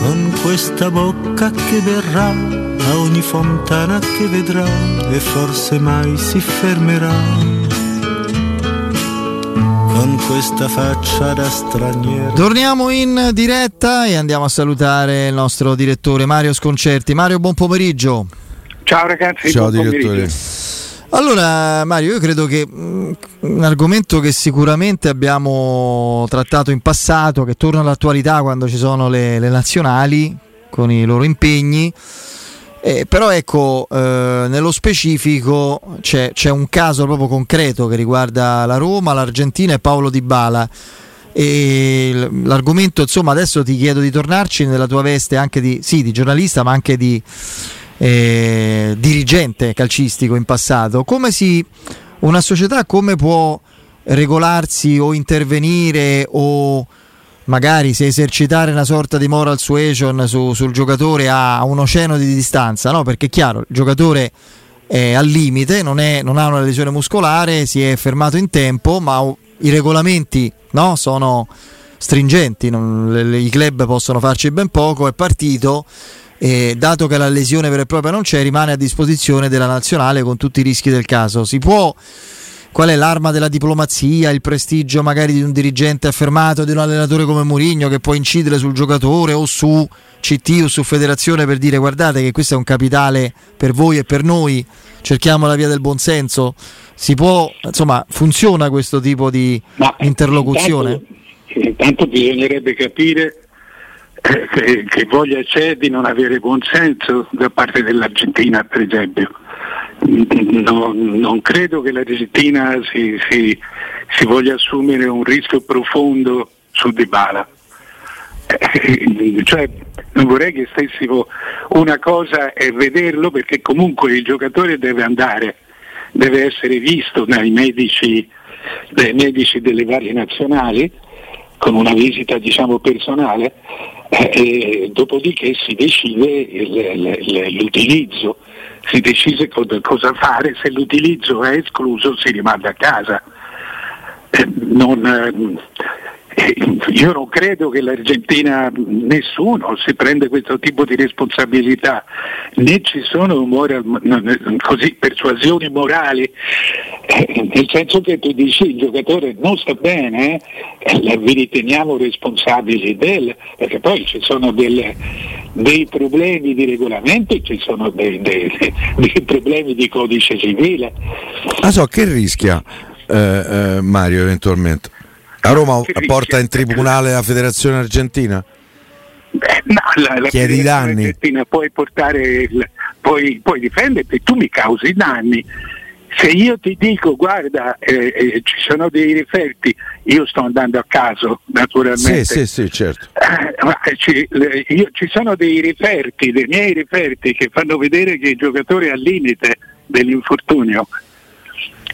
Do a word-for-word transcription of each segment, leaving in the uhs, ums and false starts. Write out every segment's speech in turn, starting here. Con questa bocca che verrà a ogni fontana che vedrà e forse mai si fermerà. Con questa faccia da straniero. Torniamo in diretta e andiamo a salutare il nostro direttore Mario Sconcerti. Mario, buon pomeriggio. Ciao ragazzi, ciao direttore. Allora Mario, io credo che mh, un argomento che sicuramente abbiamo trattato in passato, che torna all'attualità quando ci sono le, le nazionali con i loro impegni, eh, però ecco, eh, nello specifico c'è, c'è un caso proprio concreto che riguarda la Roma, l'Argentina e Paulo Dybala. E l'argomento, insomma, adesso ti chiedo di tornarci nella tua veste anche di, sì, di giornalista, ma anche di Eh, dirigente calcistico in passato. Come si, una società come può regolarsi o intervenire o magari se esercitare una sorta di moral suasion su, sul giocatore a un oceano di distanza, no? Perché è chiaro, il giocatore è al limite, non, è, non ha una lesione muscolare, si è fermato in tempo, ma i regolamenti, no? Sono stringenti, non, le, le, i club possono farci ben poco, è partito. E dato che la lesione vera e propria non c'è, rimane a disposizione della nazionale con tutti i rischi del caso. Si può, qual è l'arma della diplomazia, il prestigio magari di un dirigente affermato, di un allenatore come Mourinho che può incidere sul giocatore o su C T o su federazione per dire guardate che questo è un capitale per voi e per noi, cerchiamo la via del buonsenso? Si può, insomma, funziona questo tipo di Ma, interlocuzione? Intanto, intanto bisognerebbe capire Che, che voglia c'è di non avere buonsenso da parte dell'Argentina, per esempio. No, non credo che l'Argentina si, si, si voglia assumere un rischio profondo su Dybala. Eh, cioè, non vorrei che stessimo. Una cosa è vederlo, perché comunque il giocatore deve andare, deve essere visto dai medici, dai medici delle varie nazionali, con una visita diciamo personale, eh, e dopodiché si decide il, il, l'utilizzo, si decide cosa fare. Se l'utilizzo è escluso si rimanda a casa. Eh, non, eh, io non credo che l'Argentina, nessuno si prende questo tipo di responsabilità, né ci sono moral, così, persuasioni morali. Eh, nel senso che tu dici il giocatore non sta bene, eh, vi riteniamo responsabili del, perché poi ci sono del, dei problemi di regolamento, ci sono dei, dei, dei problemi di codice civile. Ah, so che rischia eh, eh, Mario eventualmente? A Roma porta in tribunale la Federazione Argentina? No, la, la chiedi danni. Argentina puoi portare, il, puoi, puoi difenderti, tu mi causi danni. Se io ti dico guarda eh, eh, ci sono dei referti, io sto andando a caso naturalmente, sì, sì, sì, certo. eh, ma ci, le, io, ci sono dei referti, dei miei referti che fanno vedere che il giocatore è al limite dell'infortunio,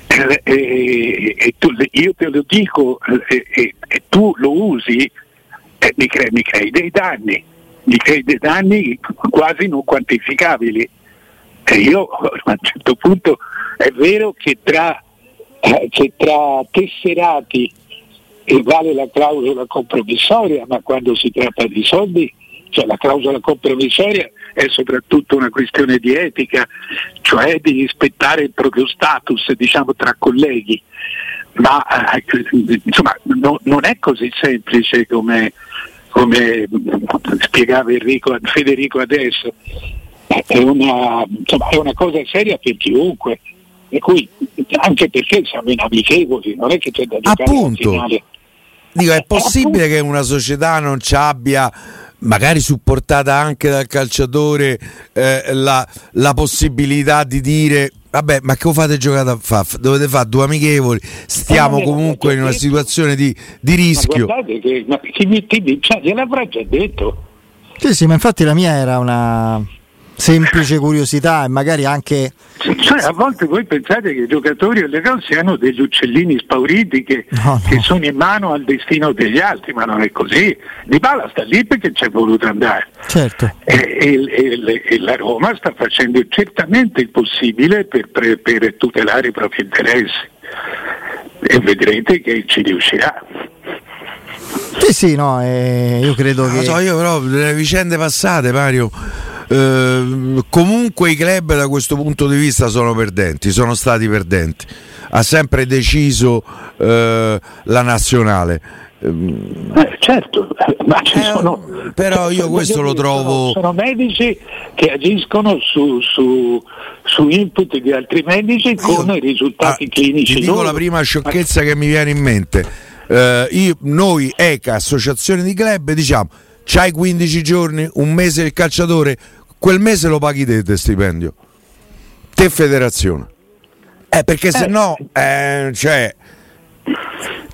eh, eh, e tu, io te lo dico eh, eh, e tu lo usi, eh, mi, cre- mi crei dei danni, mi crei dei danni quasi non quantificabili. E io a un certo punto è vero che tra, eh, che tra tesserati e vale la clausola compromissoria, ma quando si tratta di soldi, cioè la clausola compromissoria è soprattutto una questione di etica, cioè di rispettare il proprio status, diciamo, tra colleghi. Ma eh, insomma no, non è così semplice come, come spiegava Enrico, Federico adesso. È una, insomma, è una cosa seria per chiunque, per cui, anche perché siamo inamichevoli, non è che c'è da giocare al finale. Dico, è possibile Appunto. Che una società non ci abbia, magari supportata anche dal calciatore, eh, la, la possibilità di dire vabbè, ma che fate giocare a F A F? Dovete fare due amichevoli, stiamo eh, comunque in una situazione di, di rischio. Ma guardate che ma chi mi, chi mi, cioè, gliel'avrà già detto. Sì, sì, ma infatti la mia era una semplice curiosità e magari anche... Cioè, a volte voi pensate che i giocatori allegati siano degli uccellini spauriti che, no, no. che sono in mano al destino degli altri, ma non è così. Dybala sta lì perché c'è voluto andare. Certo. E, e, e, e la Roma sta facendo certamente il possibile per, per, per tutelare i propri interessi e vedrete che ci riuscirà. Sì, sì, no, eh, io credo che... Lo so, io però le vicende passate, Mario... Uh, comunque i club da questo punto di vista sono perdenti, sono stati perdenti, ha sempre deciso uh, la nazionale. Eh, certo, ma ci eh, sono, però io questo lo trovo. Sono, sono medici che agiscono su, su, su input di altri medici con io, i risultati ah, clinici. Ti dico loro. La prima sciocchezza ma... che mi viene in mente. Uh, io, noi, E C A, associazione di club, diciamo. C'hai quindici giorni, un mese il calciatore, quel mese lo paghi te, te stipendio, te federazione. Eh, perché se no, eh, cioè,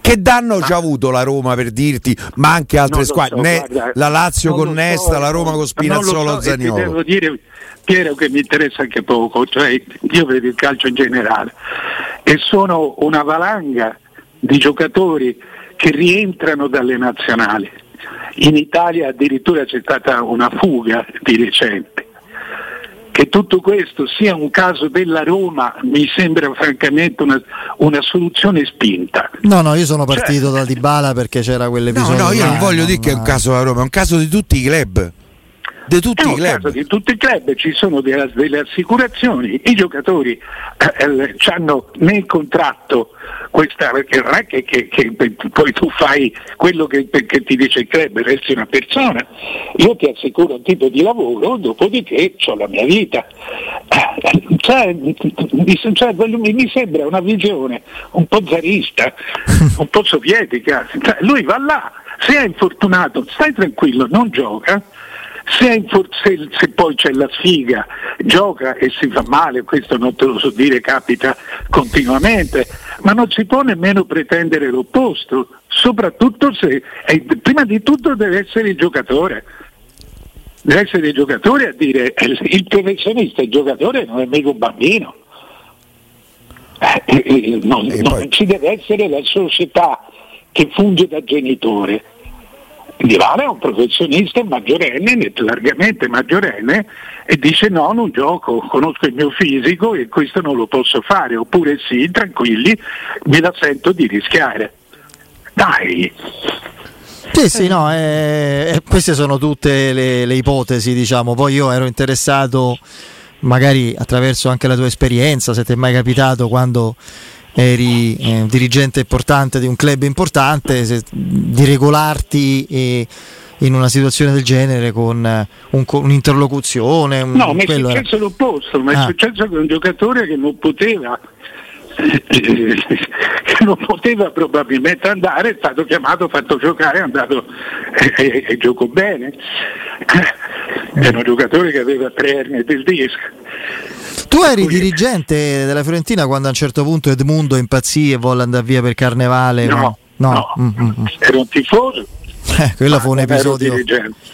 che danno ci ha avuto la Roma per dirti, ma anche altre squadre, so, né, guarda, la Lazio con Nesta, so, la Roma con Spinazzola o Zaniolo. Devo dire, Piero, che mi interessa anche poco, cioè io vedo il calcio in generale e sono una valanga di giocatori che rientrano dalle nazionali. In Italia addirittura c'è stata una fuga di recente. Che tutto questo sia un caso della Roma mi sembra francamente una, una soluzione spinta. No, no, io sono partito cioè... da Dybala perché c'era quell'episodio. No, no, io non voglio non dire non... che è un caso della Roma, è un caso di tutti i club. Di tutti è un i club. caso di tutti i club, ci sono delle, delle assicurazioni, i giocatori eh, hanno nel contratto questa, perché non è che, che, che poi tu fai quello che, che ti dice il club, resti una persona, io ti assicuro un tipo di lavoro, dopodiché ho la mia vita, cioè, cioè, mi sembra una visione un po' zarista, un po' sovietica, lui va là, se è infortunato stai tranquillo, non gioca. Se, se, se poi c'è la sfiga, gioca e si fa male, questo non te lo so dire, capita continuamente, ma non si può nemmeno pretendere l'opposto, soprattutto se eh, prima di tutto deve essere il giocatore, deve essere il giocatore a dire eh, il professionista, il giocatore non è mica un bambino, eh, eh, non, non ci deve essere la società che funge da genitore. Dybala è un professionista maggiorenne, largamente maggiorenne, e dice no, non gioco, conosco il mio fisico e questo non lo posso fare, oppure sì, tranquilli, me la sento di rischiare. Dai! Sì, sì, no, eh, queste sono tutte le, le ipotesi, diciamo, poi io ero interessato, magari attraverso anche la tua esperienza, se ti è mai capitato quando... eri eh, dirigente importante di un club importante, se, di regolarti eh, in una situazione del genere con eh, un, un'interlocuzione. Un, no, mi è successo era... l'opposto, ma ah. è successo che un giocatore che non poteva, eh, che non poteva probabilmente andare, è stato chiamato, fatto giocare, è andato eh, eh, e giocò bene. Era un giocatore che aveva tre ernie del disco. Tu eri dirigente della Fiorentina quando a un certo punto Edmundo impazzì e volle andare via per Carnevale? No, no, no. Mm-hmm. Ero un tifoso. Eh, quello, fu un episodio,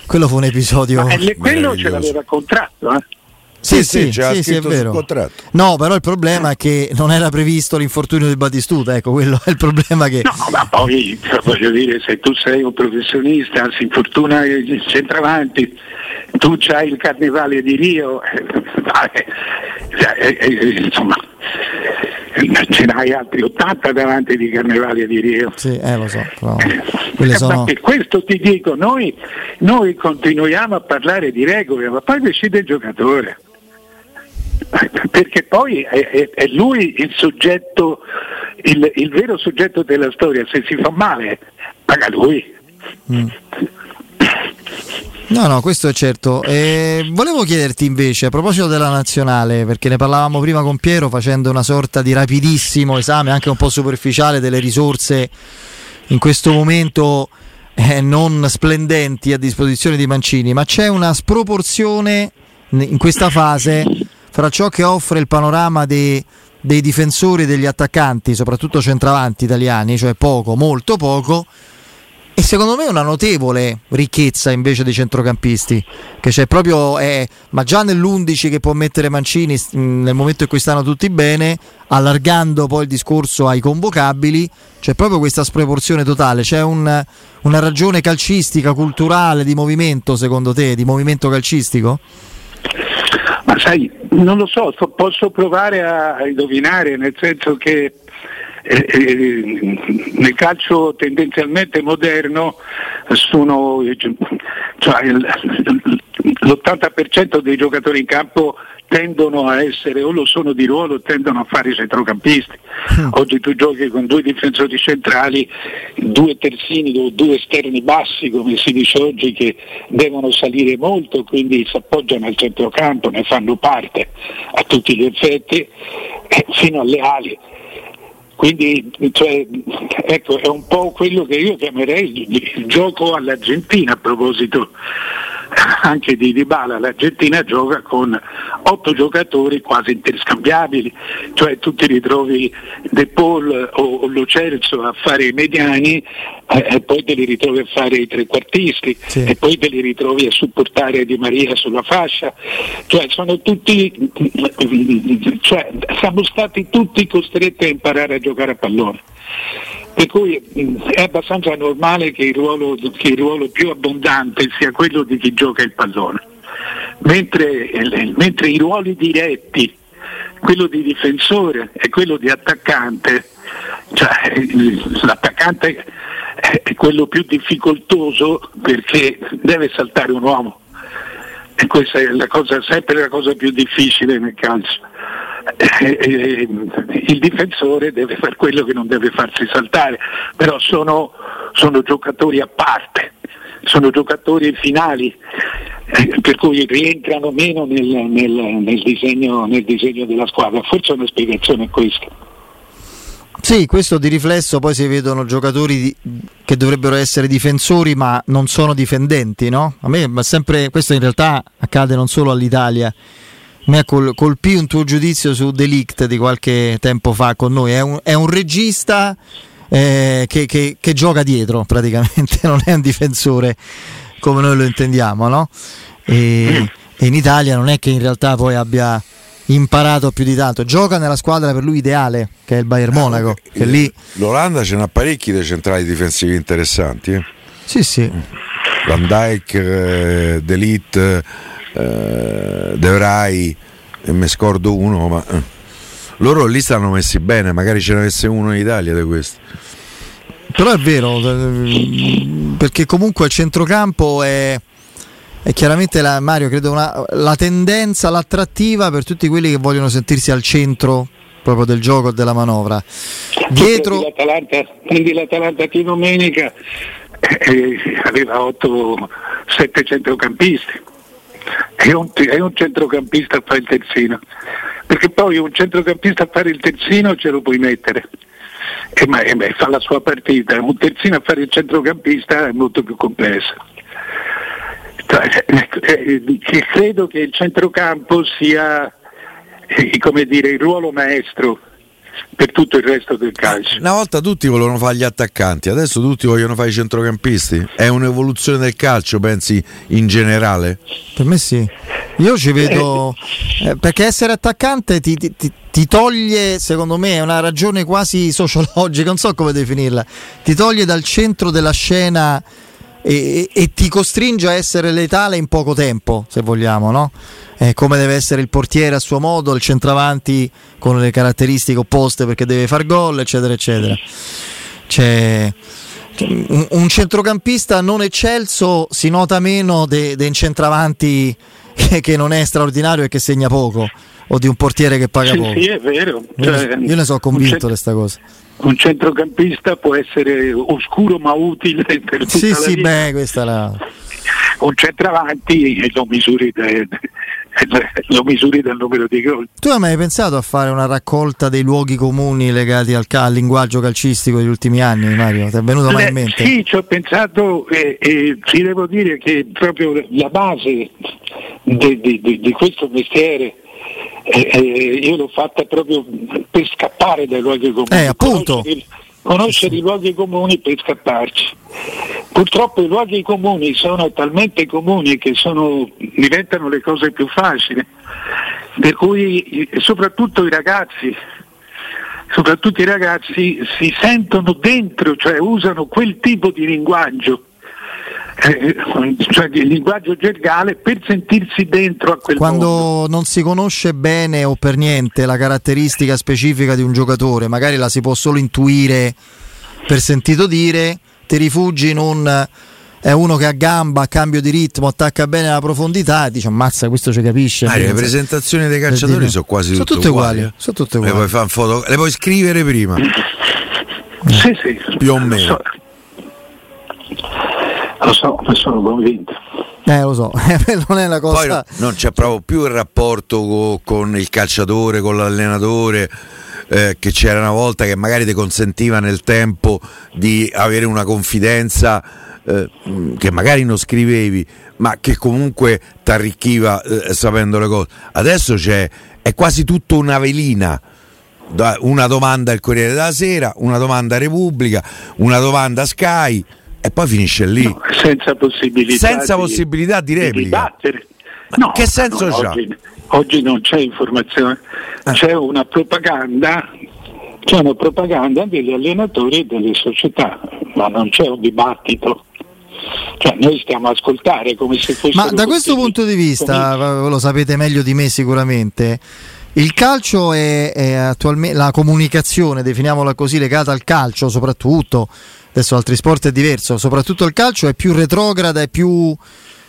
quello fu un episodio. Ma quello ce l'aveva contratto, eh? Sì, sì, sì, sì, sì, è vero. Contratto. No, però il problema è che non era previsto l'infortunio di Battistuta, ecco, quello è il problema che... No, ma poi voglio dire, se tu sei un professionista, si infortuna il centravanti, tu c'hai il Carnevale di Rio, eh, eh, eh, insomma, ce n'hai altri ottanta davanti di Carnevale di Rio. Sì, eh, lo so, però... Eh, sono... Per questo ti dico, noi, noi continuiamo a parlare di regole, ma poi decide il giocatore. Perché poi è, è, è lui il soggetto, il, il vero soggetto della storia, se si fa male paga lui. Mm. No, no, questo è certo. E volevo chiederti invece a proposito della nazionale, perché ne parlavamo prima con Piero facendo una sorta di rapidissimo esame anche un po' superficiale delle risorse in questo momento eh, non splendenti a disposizione di Mancini, ma c'è una sproporzione in questa fase fra ciò che offre il panorama dei, dei difensori e degli attaccanti, soprattutto centravanti italiani, cioè poco, molto poco, e secondo me una notevole ricchezza invece dei centrocampisti che c'è proprio, eh, ma già nell'undici che può mettere Mancini nel momento in cui stanno tutti bene, allargando poi il discorso ai convocabili, c'è proprio questa sproporzione totale. C'è un, una ragione calcistica, culturale, di movimento, secondo te, di movimento calcistico? Ma sai, non lo so, posso provare a indovinare, nel senso che Eh, eh, nel calcio tendenzialmente moderno sono cioè, l'ottanta per cento dei giocatori in campo tendono a essere, o lo sono di ruolo, tendono a fare i centrocampisti. Oggi tu giochi con due difensori centrali, due terzini o due esterni bassi, come si dice oggi, che devono salire molto, quindi si appoggiano al centrocampo, ne fanno parte a tutti gli effetti, eh, fino alle ali. Quindi cioè, ecco, è un po' quello che io chiamerei il gioco all'Argentina. A proposito anche di Dybala, l'Argentina gioca con otto giocatori quasi interscambiabili, cioè tu ti ritrovi De Paul o, o Lo Celso a fare i mediani, eh, e poi te li ritrovi a fare i trequartisti, sì, e poi te li ritrovi a supportare Di Maria sulla fascia, cioè sono tutti, cioè, siamo stati tutti costretti a imparare a giocare a pallone. Per cui è abbastanza normale che il, ruolo, che il ruolo più abbondante sia quello di chi gioca il pallone, mentre, mentre i ruoli diretti, quello di difensore e quello di attaccante, cioè l'attaccante è quello più difficoltoso perché deve saltare un uomo, e questa è la cosa, sempre la cosa più difficile nel calcio. Eh, eh, il difensore deve fare quello che non deve farsi saltare, però sono, sono giocatori a parte, sono giocatori finali, eh, per cui rientrano meno nel, nel, nel, disegno, nel disegno della squadra. Forse una spiegazione è questa. Sì, questo di riflesso poi si vedono giocatori di, che dovrebbero essere difensori ma non sono difendenti, no? A me ma sempre questo in realtà accade non solo all'Italia. Mi col, colpì un tuo giudizio su De Ligt di qualche tempo fa con noi. È un, è un regista eh, che, che, che gioca dietro praticamente, non è un difensore come noi lo intendiamo, no? E, e in Italia non è che in realtà poi abbia imparato più di tanto. Gioca nella squadra per lui ideale, che è il Bayern Monaco. Ah, che lì... L'Olanda ce n'ha parecchi dei centrali difensivi interessanti. Eh? Sì, sì. Van Dijk, eh, De Ligt. Uh, De Vrai, e me scordo uno, ma uh. loro lì stanno messi bene, magari ce ne avesse uno in Italia di questi. Però è vero, perché comunque il centrocampo è, è chiaramente la, Mario, credo una, la tendenza, l'attrattiva per tutti quelli che vogliono sentirsi al centro proprio del gioco e della manovra. Dietro l'Atalanta, quindi l'Atalanta di domenica eh, aveva otto sette centrocampisti. È un, è un centrocampista a fare il terzino, perché poi un centrocampista a fare il terzino ce lo puoi mettere e, ma, e beh, fa la sua partita. Un terzino a fare il centrocampista è molto più complesso. Credo che il centrocampo sia, come dire, il ruolo maestro per tutto il resto del calcio. Una volta tutti volevano fare gli attaccanti, adesso tutti vogliono fare i centrocampisti. È un'evoluzione del calcio, pensi, in generale? Per me sì. Io ci vedo eh, perché essere attaccante ti, ti, ti toglie, secondo me, è una ragione quasi sociologica, non so come definirla, ti toglie dal centro della scena e, e, e ti costringe a essere letale in poco tempo, se vogliamo, no? Eh, come deve essere il portiere a suo modo, il centravanti con le caratteristiche opposte perché deve far gol, eccetera eccetera. C'è un, un centrocampista non eccelso si nota meno de, de un centravanti che, che non è straordinario e che segna poco, o di un portiere che paga sì, poco. Sì, è vero. Cioè, io, ne, io ne sono convinto di sta cosa. Un centrocampista può essere oscuro ma utile per tutta sì, la sì, vita. Beh, questa la... Un centravanti lo misuri de, de... lo misuri dal numero di gol. Tu hai mai pensato a fare una raccolta dei luoghi comuni legati al, cal- al linguaggio calcistico degli ultimi anni, Mario? Ti è venuto mai in mente? Sì, ci ho pensato e, e ci devo dire che proprio la base di, di, di, di questo mestiere eh, eh, io l'ho fatta proprio per scappare dai luoghi comuni. Eh, appunto. Conoscere, conoscere sì. I luoghi comuni per scapparci. Purtroppo i luoghi comuni sono talmente comuni che sono, diventano le cose più facili, per cui soprattutto i ragazzi soprattutto i ragazzi si sentono dentro, cioè usano quel tipo di linguaggio, eh, cioè il linguaggio gergale, per sentirsi dentro a quel quando mondo. Non si conosce bene o per niente la caratteristica specifica di un giocatore, magari la si può solo intuire per sentito dire, ti rifugi in un è uno che ha gamba, a cambio di ritmo, attacca bene alla profondità e dice ammazza, questo ci capisce. Ah, le presentazioni dei calciatori sono quasi sono tutte, tutte uguali, uguali. Sono tutte uguali. Le puoi fare foto, le puoi scrivere prima. Sì, sì. Più o meno. So. Lo so, ne sono convinto. Eh, lo so, non è la cosa. Poi no, non c'è proprio più il rapporto co- con il calciatore, con l'allenatore. Eh, che c'era una volta, che magari ti consentiva nel tempo di avere una confidenza eh, che magari non scrivevi, ma che comunque ti arricchiva eh, sapendo le cose. Adesso c'è, è quasi tutto una velina, da, una domanda al Corriere della Sera, una domanda a Repubblica, una domanda a Sky e poi finisce lì, no, senza possibilità senza di, possibilità di replica di no, che senso no, c'ha? Oggi... Oggi non c'è informazione, c'è una propaganda, c'è una propaganda degli allenatori e delle società, ma non c'è un dibattito. Cioè noi stiamo a ascoltare come se fosse. Ma da questo punto di vista, cominciare. Lo sapete meglio di me sicuramente, il calcio è, è attualmente la comunicazione, definiamola così, legata al calcio soprattutto. Adesso altri sport è diverso, soprattutto il calcio è più retrograda, è più.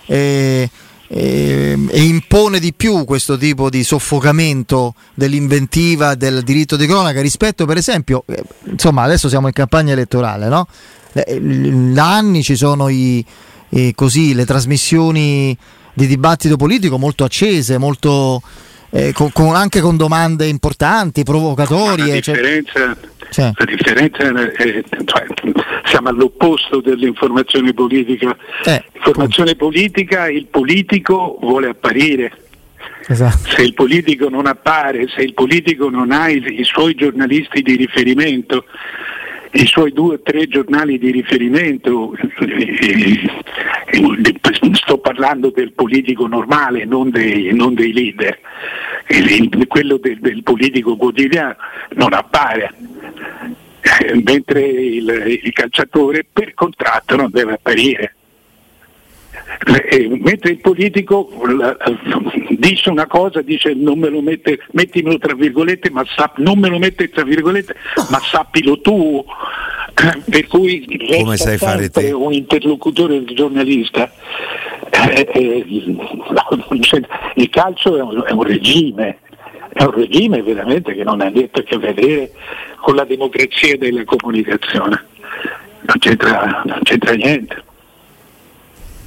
Eh, E, e impone di più questo tipo di soffocamento dell'inventiva, del diritto di cronaca rispetto per esempio, eh, insomma adesso siamo in campagna elettorale, no? Da anni ci sono i, i, così, le trasmissioni di dibattito politico molto accese, molto eh, con, con, anche con domande importanti, provocatorie. La differenza, cioè, la differenza è, cioè, siamo all'opposto dell'informazione politica. Eh, Informazione politica, il politico vuole apparire. Esatto. Se il politico non appare, se il politico non ha i, i suoi giornalisti di riferimento, i suoi due o tre giornali di riferimento, sto parlando del politico normale, non dei, non dei leader, quello del, del politico quotidiano non appare. Mentre il, il calciatore per contratto non deve apparire, mentre il politico dice una cosa, dice non me lo mette, mettimelo tra virgolette, ma sap, non me lo mette tra virgolette, ma sappilo tu, per cui come sai fare te un interlocutore del giornalista. Eh, eh, il calcio è un, è un regime. È un regime veramente che non ha niente a che vedere con la democrazia della comunicazione, non c'entra, non c'entra niente.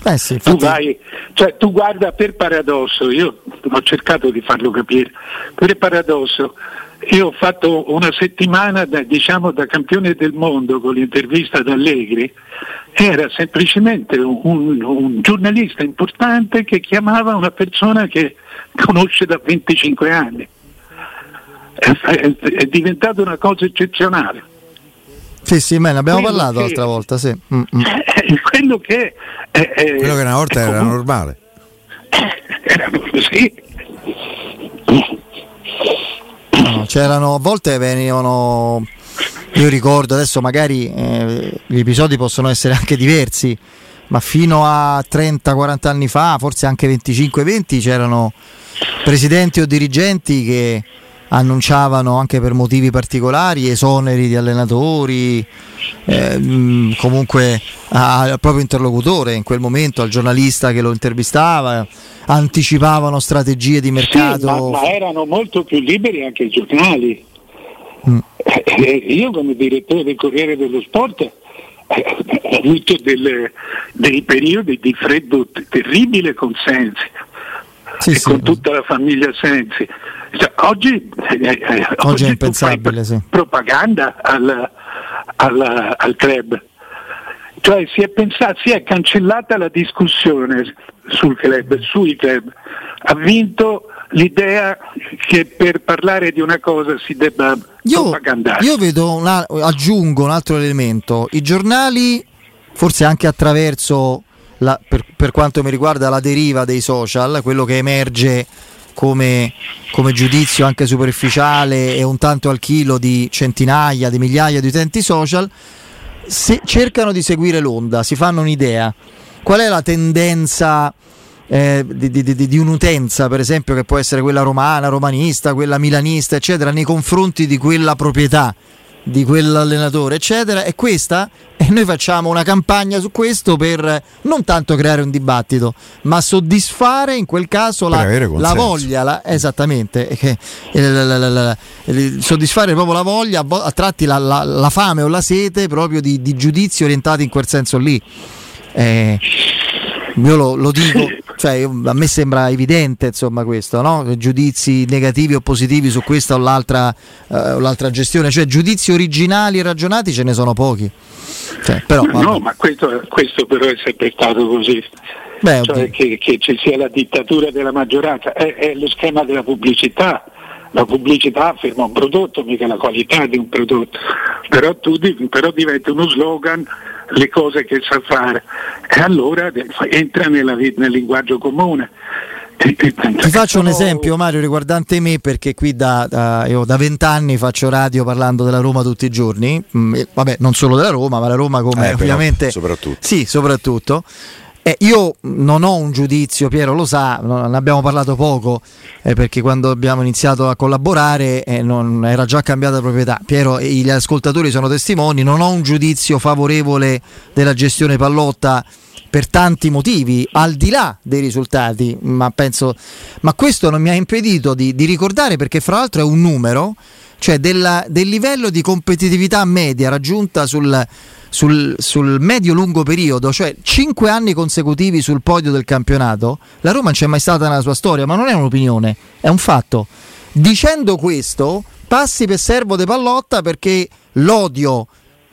Eh sì, infatti... tu, vai, cioè, tu guarda, per paradosso, io ho cercato di farlo capire, per paradosso, io ho fatto una settimana da, diciamo, da campione del mondo con l'intervista ad Allegri, era semplicemente un, un, un giornalista importante che chiamava una persona che conosce da venticinque anni. È diventata una cosa eccezionale. Sì, sì, ma ne abbiamo quello parlato che, l'altra volta, sì. Eh, quello che eh, eh, quello che una volta era comunque, normale. Era così. No, c'erano, a volte venivano, io ricordo adesso magari eh, gli episodi possono essere anche diversi, ma fino a trenta quaranta anni fa, forse anche venticinque venti, c'erano presidenti o dirigenti che annunciavano anche per motivi particolari esoneri di allenatori, eh, comunque al proprio interlocutore in quel momento, al giornalista che lo intervistava, anticipavano strategie di mercato. Sì, ma, ma erano molto più liberi anche i giornali. Mm. Eh, io come direttore del Corriere dello Sport eh, ho avuto del, dei periodi di freddo terribile con Sensi, sì, e sì, con tutta la famiglia Sensi. Cioè, oggi, eh, eh, oggi è impensabile, sì. Propaganda al, al, al club, cioè si è pensato, si è cancellata la discussione sul club, sui club. Ha vinto l'idea che per parlare di una cosa si debba io, propagandare. Io vedo una, aggiungo un altro elemento: i giornali forse anche attraverso la, per, per quanto mi riguarda, la deriva dei social, quello che emerge come, come giudizio anche superficiale e un tanto al chilo di centinaia, di migliaia di utenti social, se cercano di seguire l'onda, si fanno un'idea. Qual è la tendenza eh, di, di, di, di un'utenza, per esempio, che può essere quella romana, romanista, quella milanista, eccetera, nei confronti di quella proprietà, di quell'allenatore, eccetera, è questa? E noi facciamo una campagna su questo per non tanto creare un dibattito, ma soddisfare in quel caso la, la voglia, la, esattamente, eh, eh, la, la, la, la, soddisfare proprio la voglia, a tratti la, la, la fame o la sete proprio di, di giudizi orientati in quel senso lì. Eh, io lo, lo dico, cioè, a me sembra evidente, insomma, questo, no? Giudizi negativi o positivi su questa o l'altra, eh, o l'altra gestione, cioè giudizi originali e ragionati ce ne sono pochi, cioè, però, no, ma questo, questo però è sempre stato così. Beh, cioè, che, che ci sia la dittatura della maggioranza è, è lo schema della pubblicità. La pubblicità afferma un prodotto, mica la qualità di un prodotto, però, tu, però diventa uno slogan le cose che sa fare, e allora entra nella, nel linguaggio comune. Ti faccio un esempio, Mario, riguardante me, perché qui da, da io da vent'anni faccio radio parlando della Roma tutti i giorni, e, vabbè, non solo della Roma, ma la Roma come eh, ovviamente però, soprattutto. Sì, soprattutto. Eh, io non ho un giudizio, Piero lo sa, non, ne abbiamo parlato poco, eh, perché quando abbiamo iniziato a collaborare eh, non, era già cambiata proprietà, Piero, e gli ascoltatori sono testimoni, non ho un giudizio favorevole della gestione Pallotta per tanti motivi, al di là dei risultati, ma penso, ma questo non mi ha impedito di, di ricordare, perché fra l'altro è un numero, cioè della, del livello di competitività media raggiunta sul Sul, sul medio-lungo periodo, cioè cinque anni consecutivi sul podio del campionato, la Roma non c'è mai stata nella sua storia, ma non è un'opinione, è un fatto. Dicendo questo, passi per servo De Pallotta, perché l'odio,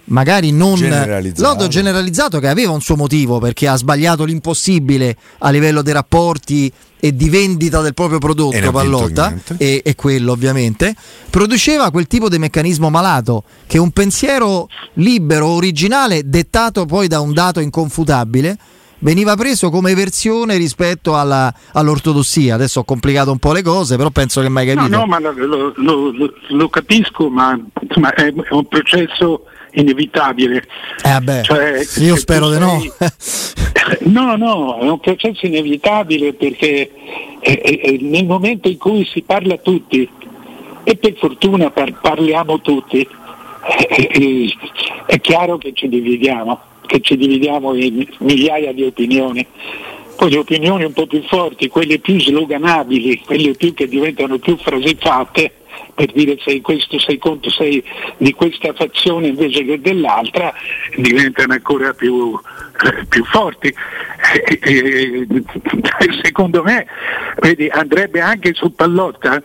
magari non generalizzato. L'odio generalizzato, che aveva un suo motivo, perché ha sbagliato l'impossibile a livello dei rapporti e di vendita del proprio prodotto, e Pallotta, e, e quello ovviamente produceva quel tipo di meccanismo malato, che un pensiero libero, originale, dettato poi da un dato inconfutabile, veniva preso come versione rispetto alla, all'ortodossia. Adesso ho complicato un po' le cose, però penso che mai capito. No, no, ma lo, lo, lo, lo capisco, ma insomma, è un processo inevitabile. Eh beh, cioè, io spero di no. no, no, è un processo inevitabile, perché è, è, è nel momento in cui si parla tutti, e per fortuna par- parliamo tutti, è, è, è chiaro che ci dividiamo, che ci dividiamo in migliaia di opinioni. Poi le opinioni un po' più forti, quelle più sloganabili, quelle più che diventano più frasifate, per dire sei questo, sei contro, sei di questa fazione invece che dell'altra, diventano ancora più, eh, più forti. E, e, secondo me, vedi, andrebbe anche su Pallotta,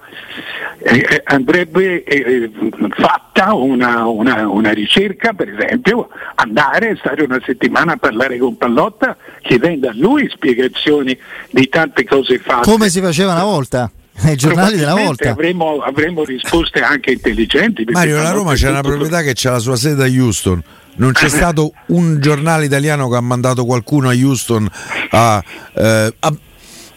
eh, andrebbe eh, fatta una, una, una ricerca, per esempio, andare, stare una settimana a parlare con Pallotta, chiedendo a lui spiegazioni di tante cose fatte. Come si faceva una volta? Nei giornali della volta avremo, avremo risposte anche intelligenti. Mario, la Roma c'è una proprietà che c'ha la sua sede a Houston, non c'è stato un giornale italiano che ha mandato qualcuno a Houston a, eh, a,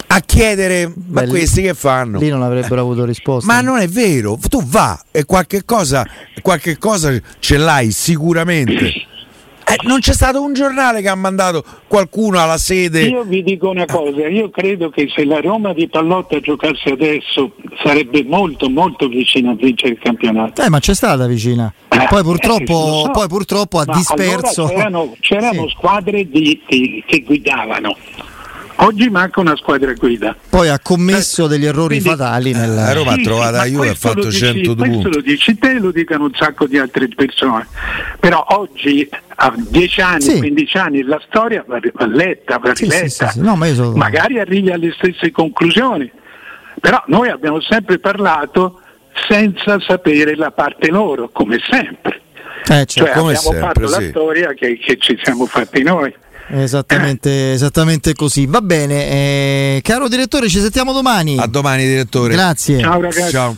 a chiedere. Beh, ma questi lì, che fanno? Lì non avrebbero avuto risposta. Ma non è vero, tu va e qualche cosa, qualche cosa ce l'hai sicuramente. Eh, non c'è stato un giornale che ha mandato qualcuno alla sede. Io vi dico una cosa, io credo che se la Roma di Pallotta giocasse adesso sarebbe molto molto vicina a vincere il campionato. Eh, ma c'è stata vicina. Eh, poi purtroppo, eh, so. poi purtroppo ha ma disperso. Allora c'erano, c'erano sì. squadre di, di, che guidavano. Oggi manca una squadra guida. Poi ha commesso eh, degli errori quindi, fatali nella eh, Roma, sì, ha trovato aiuto e ha fatto centodue. Questo lo dici te, lo dicono un sacco di altre persone. Però oggi a dieci anni, sì. quindici anni la storia va letta, va sì, riletta. Sì, sì, sì. No, ma io so... Magari arrivi alle stesse conclusioni. Però noi abbiamo sempre parlato senza sapere la parte loro, come sempre. Eh, cioè, cioè come abbiamo sempre, fatto sì. la storia che, che ci siamo fatti noi. Esattamente, esattamente così. Va bene, eh, caro direttore, ci sentiamo domani. A domani, direttore. Grazie. Ciao ragazzi. Ciao.